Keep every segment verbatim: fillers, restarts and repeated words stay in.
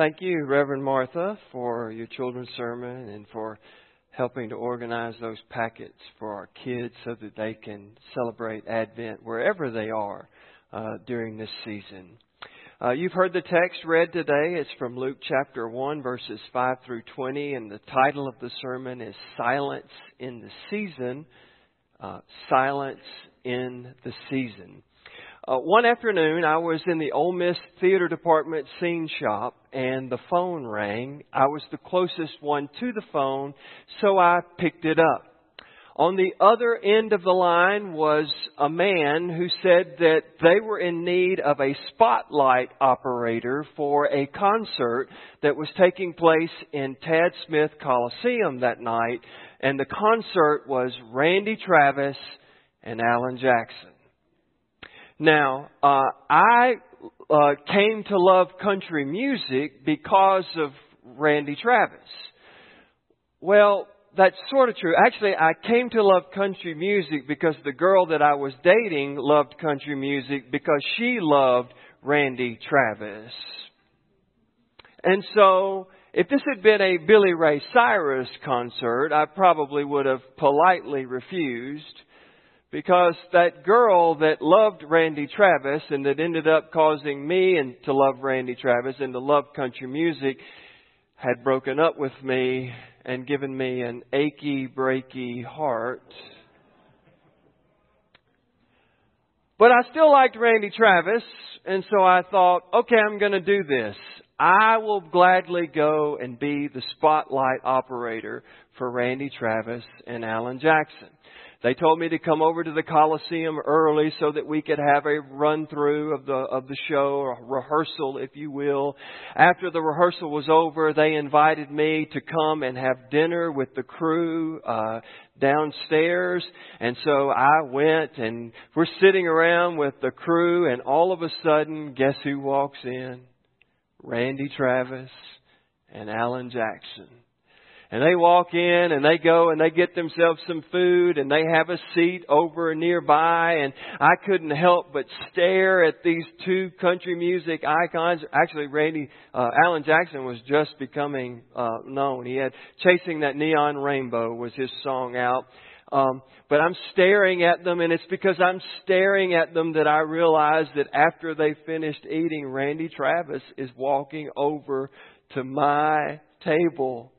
Thank you, Reverend Martha, for your children's sermon and for helping to organize those packets for our kids so that they can celebrate Advent wherever they are uh, during this season. Uh, you've heard the text read today. It's from Luke chapter one, verses five through twenty, and the title of the sermon is Silence in the Season. Uh, Silence in the Season. Uh, one afternoon, I was in the Ole Miss Theater Department scene shop, and the phone rang. I was the closest one to the phone, so I picked it up. On the other end of the line was a man who said that they were in need of a spotlight operator for a concert that was taking place in Tad Smith Coliseum that night, and the concert was Randy Travis and Alan Jackson. Now, uh, I uh, came to love country music because of Randy Travis. Well, that's sort of true. Actually, I came to love country music because the girl that I was dating loved country music because she loved Randy Travis. And so, if this had been a Billy Ray Cyrus concert, I probably would have politely refused. Because that girl that loved Randy Travis and that ended up causing me and to love Randy Travis and to love country music had broken up with me and given me an achy, breaky heart. But I still liked Randy Travis, and so I thought, okay, I'm going to do this. I will gladly go and be the spotlight operator for Randy Travis and Alan Jackson. They told me to come over to the Coliseum early so that we could have a run-through of the of the show, or rehearsal, if you will. After the rehearsal was over, they invited me to come and have dinner with the crew uh downstairs. And so I went, and we're sitting around with the crew, and all of a sudden, guess who walks in? Randy Travis and Alan Jackson. And they walk in and they go and they get themselves some food and they have a seat over nearby. And I couldn't help but stare at these two country music icons. Actually, Randy, uh, Alan Jackson was just becoming uh, known. He had Chasing That Neon Rainbow was his song out. Um, but I'm staring at them, and it's because I'm staring at them that I realize that after they finished eating, Randy Travis is walking over to my table.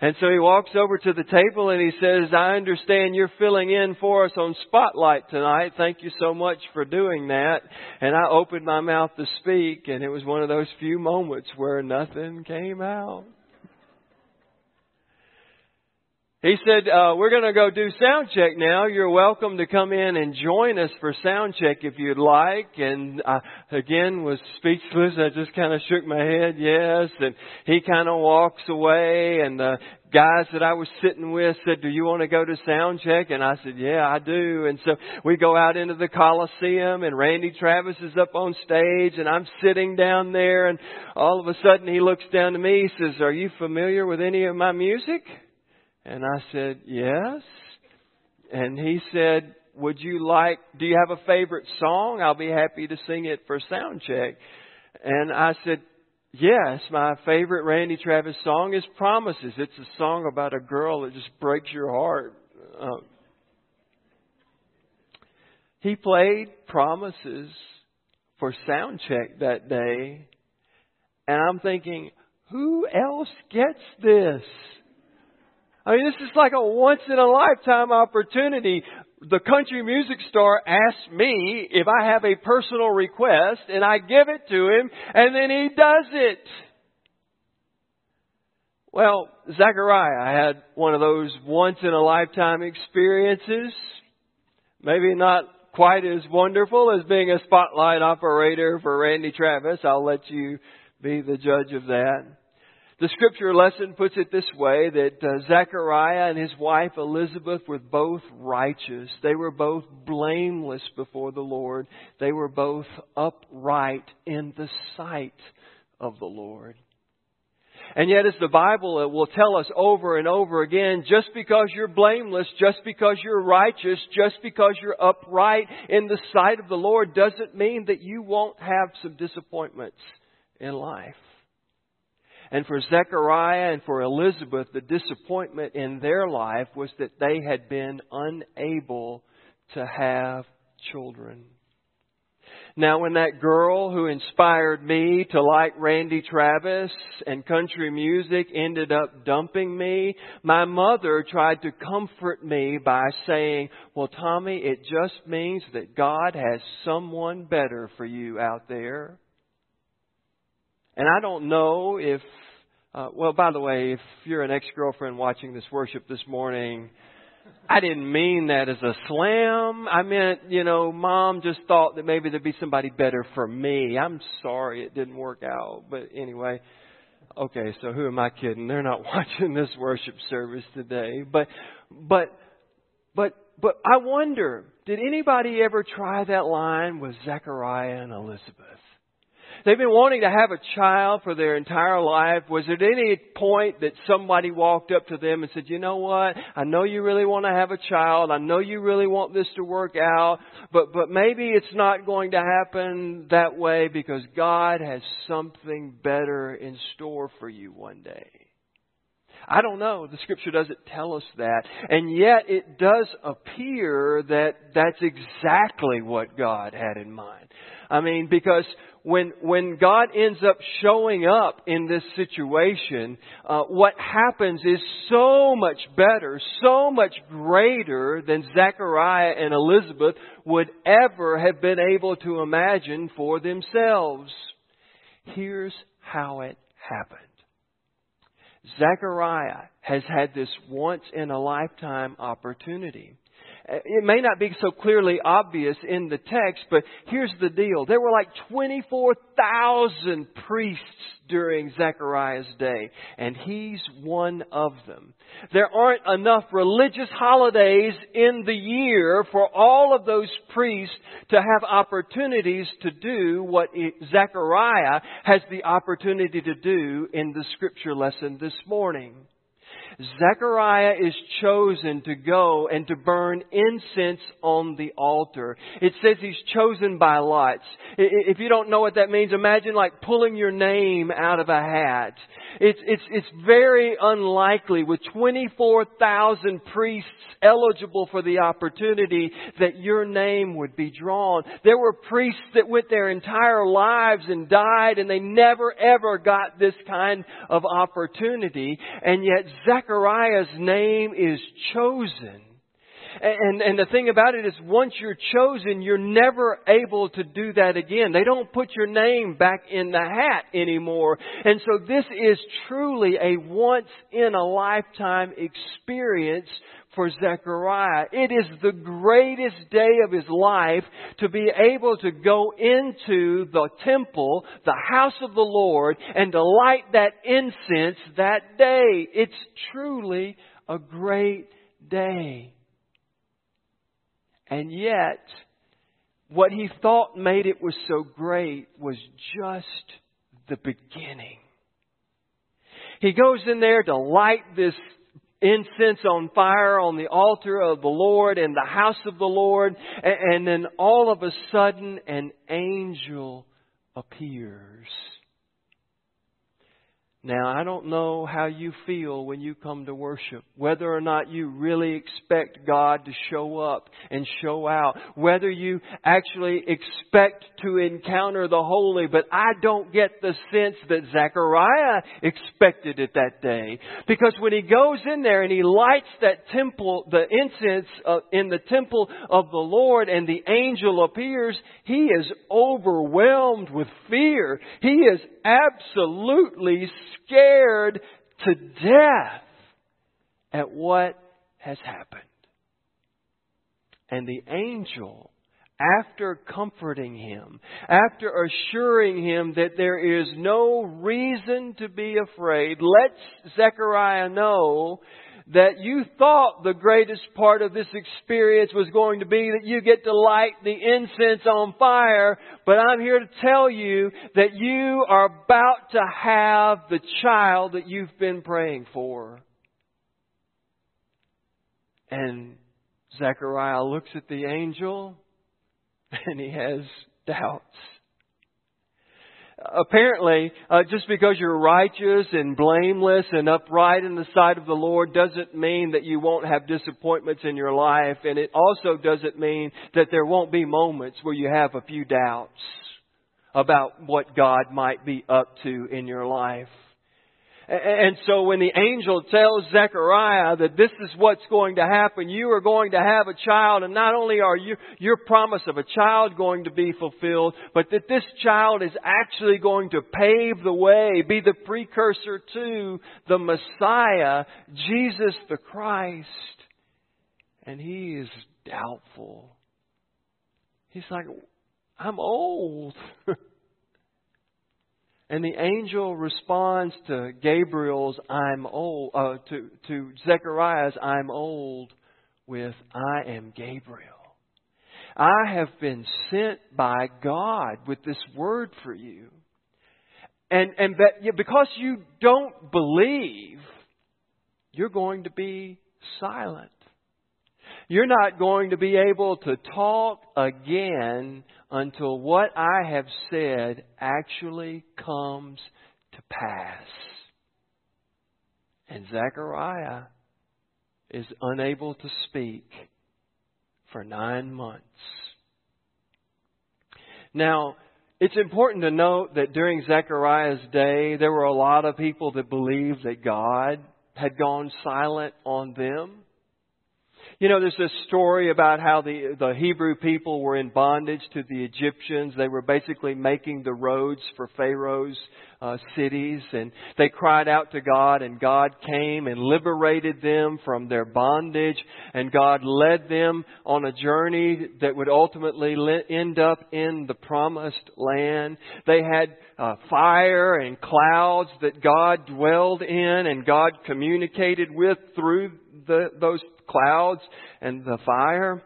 And so he walks over to the table and he says, I understand you're filling in for us on Spotlight tonight. Thank you so much for doing that. And I opened my mouth to speak, and it was one of those few moments where nothing came out. He said, uh, we're going to go do sound check now. You're welcome to come in and join us for sound check if you'd like. And I, again, was speechless. I just kind of shook my head, yes. And he kind of walks away. And the guys that I was sitting with said, do you want to go to sound check? And I said, yeah, I do. And so we go out into the Coliseum, and Randy Travis is up on stage, and I'm sitting down there. And all of a sudden he looks down to me. He says, are you familiar with any of my music? And I said, yes. And he said, would you like, do you have a favorite song? I'll be happy to sing it for sound check. And I said, yes, my favorite Randy Travis song is Promises. It's a song about a girl that just breaks your heart. Um, he played Promises for sound check that day. And I'm thinking, who else gets this? I mean, this is like a once-in-a-lifetime opportunity. The country music star asks me if I have a personal request, and I give it to him, and then he does it. Well, Zechariah had one of those once-in-a-lifetime experiences. Maybe not quite as wonderful as being a spotlight operator for Randy Travis. I'll let you be the judge of that. The scripture lesson puts it this way, that uh, Zechariah and his wife Elizabeth were both righteous. They were both blameless before the Lord. They were both upright in the sight of the Lord. And yet, as the Bible will tell us over and over again, just because you're blameless, just because you're righteous, just because you're upright in the sight of the Lord doesn't mean that you won't have some disappointments in life. And for Zechariah and for Elizabeth, the disappointment in their life was that they had been unable to have children. Now, when that girl who inspired me to like Randy Travis and country music ended up dumping me, my mother tried to comfort me by saying, well, Tommy, it just means that God has someone better for you out there. And I don't know if, uh, well, by the way, if you're an ex-girlfriend watching this worship this morning, I didn't mean that as a slam. I meant, you know, Mom just thought that maybe there'd be somebody better for me. I'm sorry it didn't work out. But anyway, okay, so who am I kidding? They're not watching this worship service today. But, but, but, but I wonder, did anybody ever try that line with Zechariah and Elizabeth? They've been wanting to have a child for their entire life. Was there any point that somebody walked up to them and said, you know what? I know you really want to have a child. I know you really want this to work out. But but maybe it's not going to happen that way because God has something better in store for you one day. I don't know. The Scripture doesn't tell us that. And yet it does appear that that's exactly what God had in mind. I mean, because when when God ends up showing up in this situation, uh, what happens is so much better, so much greater than Zechariah and Elizabeth would ever have been able to imagine for themselves. Here's how it happened. Zechariah has had this once-in-a-lifetime opportunity. It may not be so clearly obvious in the text, but here's the deal. There were like twenty-four thousand priests during Zechariah's day, and he's one of them. There aren't enough religious holidays in the year for all of those priests to have opportunities to do what Zechariah has the opportunity to do in the Scripture lesson this morning. Zechariah is chosen to go and to burn incense on the altar. It says he's chosen by lots. If you don't know what that means, imagine like pulling your name out of a hat. It's it's it's very unlikely with twenty-four thousand priests eligible for the opportunity that your name would be drawn. There were priests that went their entire lives and died, and they never ever got this kind of opportunity. And yet Zechariah's name is chosen. And, and the thing about it is once you're chosen, you're never able to do that again. They don't put your name back in the hat anymore. And so this is truly a once-in-a-lifetime experience for Zechariah. It is the greatest day of his life to be able to go into the temple, the house of the Lord, and to light that incense that day. It's truly a great day. And yet, what he thought made it was so great was just the beginning. He goes in there to light this incense on fire on the altar of the Lord and the house of the Lord. And then all of a sudden, an angel appears. Now, I don't know how you feel when you come to worship, whether or not you really expect God to show up and show out, whether you actually expect to encounter the holy. But I don't get the sense that Zechariah expected it that day, because when he goes in there and he lights that temple, the incense in the temple of the Lord, and the angel appears, he is overwhelmed with fear. He is absolutely scared to death at what has happened. And the angel, after comforting him, after assuring him that there is no reason to be afraid, lets Zechariah know that you thought the greatest part of this experience was going to be that you get to light the incense on fire. But I'm here to tell you that you are about to have the child that you've been praying for. And Zechariah looks at the angel and he has doubts. apparently, uh, just because you're righteous and blameless and upright in the sight of the Lord doesn't mean that you won't have disappointments in your life. And it also doesn't mean that there won't be moments where you have a few doubts about what God might be up to in your life. And so when the angel tells Zechariah that this is what's going to happen, you are going to have a child, and not only are you, your promise of a child going to be fulfilled, but that this child is actually going to pave the way, be the precursor to the Messiah, Jesus the Christ. And he is doubtful. He's like, I'm old. And the angel responds to Gabriel's "I'm old," uh, to to Zechariah's "I'm old" with "I am Gabriel. I have been sent by God with this word for you." And and that because you don't believe, you're going to be silent. You're not going to be able to talk again until what I have said actually comes to pass. And Zechariah is unable to speak for nine months. Now, it's important to note that during Zechariah's day, there were a lot of people that believed that God had gone silent on them. You know, there's this story about how the, the Hebrew people were in bondage to the Egyptians. They were basically making the roads for Pharaoh's uh, cities. And they cried out to God, and God came and liberated them from their bondage. And God led them on a journey that would ultimately end up in the promised land. They had uh, fire and clouds that God dwelled in, and God communicated with through the, those clouds and the fire.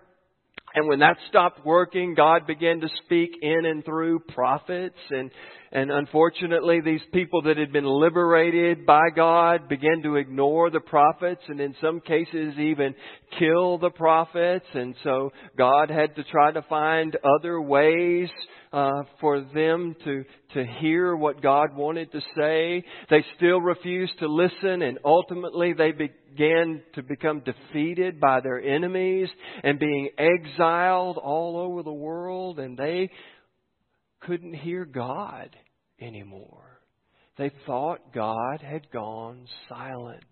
And when that stopped working, God began to speak in and through prophets. And, and unfortunately, these people that had been liberated by God began to ignore the prophets, and in some cases even kill the prophets. And so God had to try to find other ways uh, for them to, to hear what God wanted to say. They still refused to listen, and ultimately they began began to become defeated by their enemies and being exiled all over the world, and they couldn't hear God anymore. They thought God had gone silent.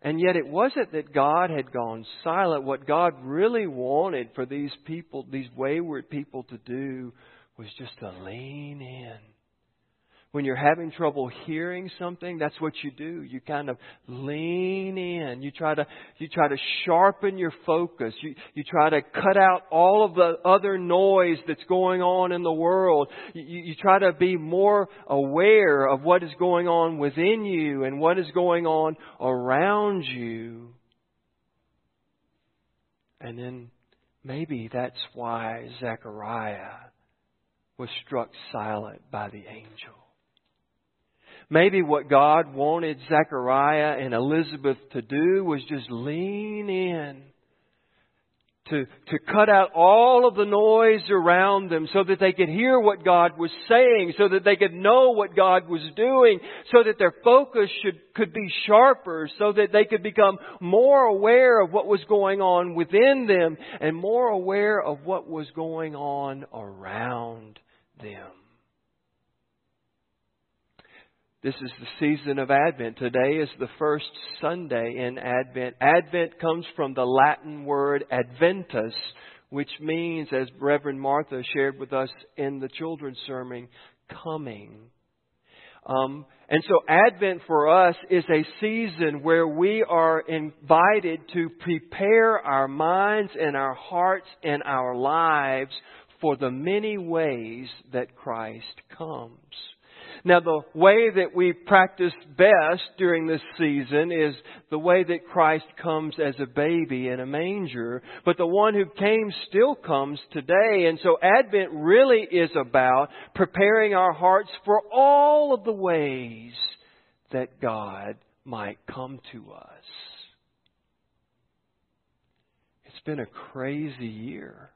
And yet it wasn't that God had gone silent. What God really wanted for these people, these wayward people, to do was just to lean in. When you're having trouble hearing something, that's what you do. You kind of lean in. You try to, you try to sharpen your focus. You, you try to cut out all of the other noise that's going on in the world. You, you try to be more aware of what is going on within you and what is going on around you. And then maybe that's why Zechariah was struck silent by the angel. Maybe what God wanted Zechariah and Elizabeth to do was just lean in, to, to cut out all of the noise around them so that they could hear what God was saying, so that they could know what God was doing, so that their focus should, could be sharper, so that they could become more aware of what was going on within them and more aware of what was going on around them. This is the season of Advent. Today is the first Sunday in Advent. Advent comes from the Latin word Adventus, which means, as Reverend Martha shared with us in the children's sermon, coming. Um, and so Advent for us is a season where we are invited to prepare our minds and our hearts and our lives for the many ways that Christ comes. Now, the way that we practice best during this season is the way that Christ comes as a baby in a manger. But the one who came still comes today. And so Advent really is about preparing our hearts for all of the ways that God might come to us. It's been a crazy year.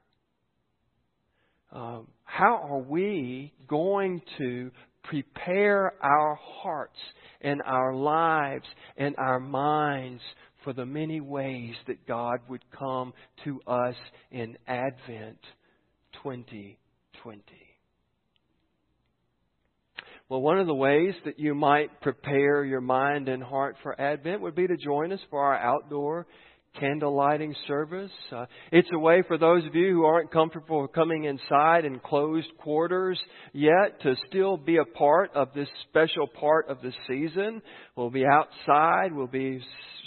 um, how are we going to prepare our hearts and our lives and our minds for the many ways that God would come to us in Advent twenty twenty? Well, one of the ways that you might prepare your mind and heart for Advent would be to join us for our outdoor candle lighting service. Uh, it's a way for those of you who aren't comfortable coming inside in closed quarters yet to still be a part of this special part of the season. We'll be outside. We'll be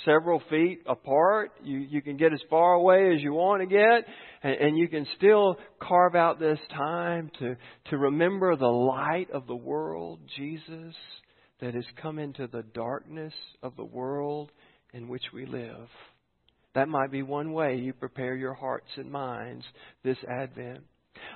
several feet apart. You, you can get as far away as you want to get. And, and you can still carve out this time to, to remember the light of the world, Jesus, that has come into the darkness of the world in which we live. That might be one way you prepare your hearts and minds this Advent.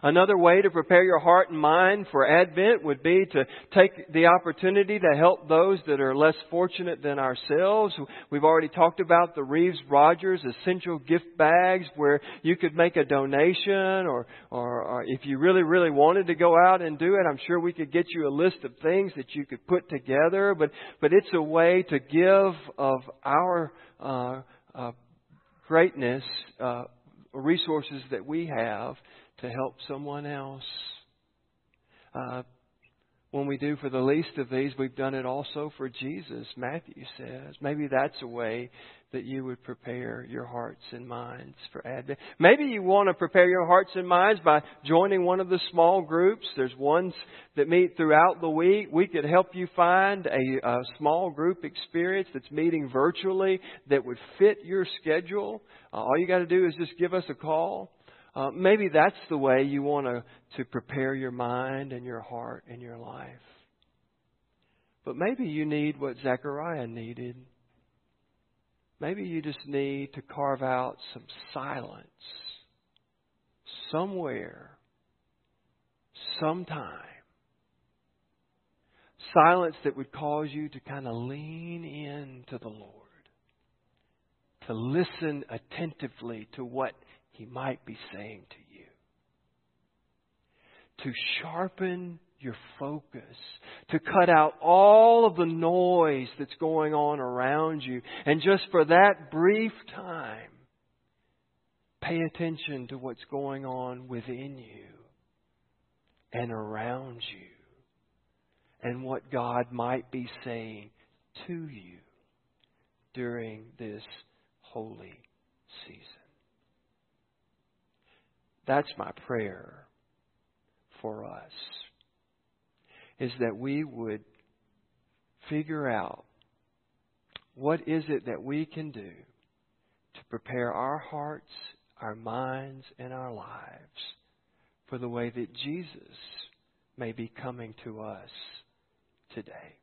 Another way to prepare your heart and mind for Advent would be to take the opportunity to help those that are less fortunate than ourselves. We've already talked about the Reeves Rogers essential gift bags where you could make a donation, or, or, or if you really, really wanted to go out and do it, I'm sure we could get you a list of things that you could put together. But, but it's a way to give of our uh, uh, greatness, uh, resources that we have to help someone else. Uh, when we do for the least of these, we've done it also for Jesus, Matthew says. Maybe that's a way that you would prepare your hearts and minds for Advent. Maybe you want to prepare your hearts and minds by joining one of the small groups. There's ones that meet throughout the week. We could help you find a, a small group experience that's meeting virtually that would fit your schedule. Uh, all you got to do is just give us a call. Uh, maybe that's the way you want to, to prepare your mind and your heart and your life. But maybe you need what Zechariah needed. Maybe you just need to carve out some silence somewhere, sometime. Silence that would cause you to kind of lean in to the Lord, to listen attentively to what He might be saying to you, to sharpen your focus, to cut out all of the noise that's going on around you. And just for that brief time, pay attention to what's going on within you and around you and what God might be saying to you during this holy season. That's my prayer for us, is that we would figure out what is it that we can do to prepare our hearts, our minds, and our lives for the way that Jesus may be coming to us today.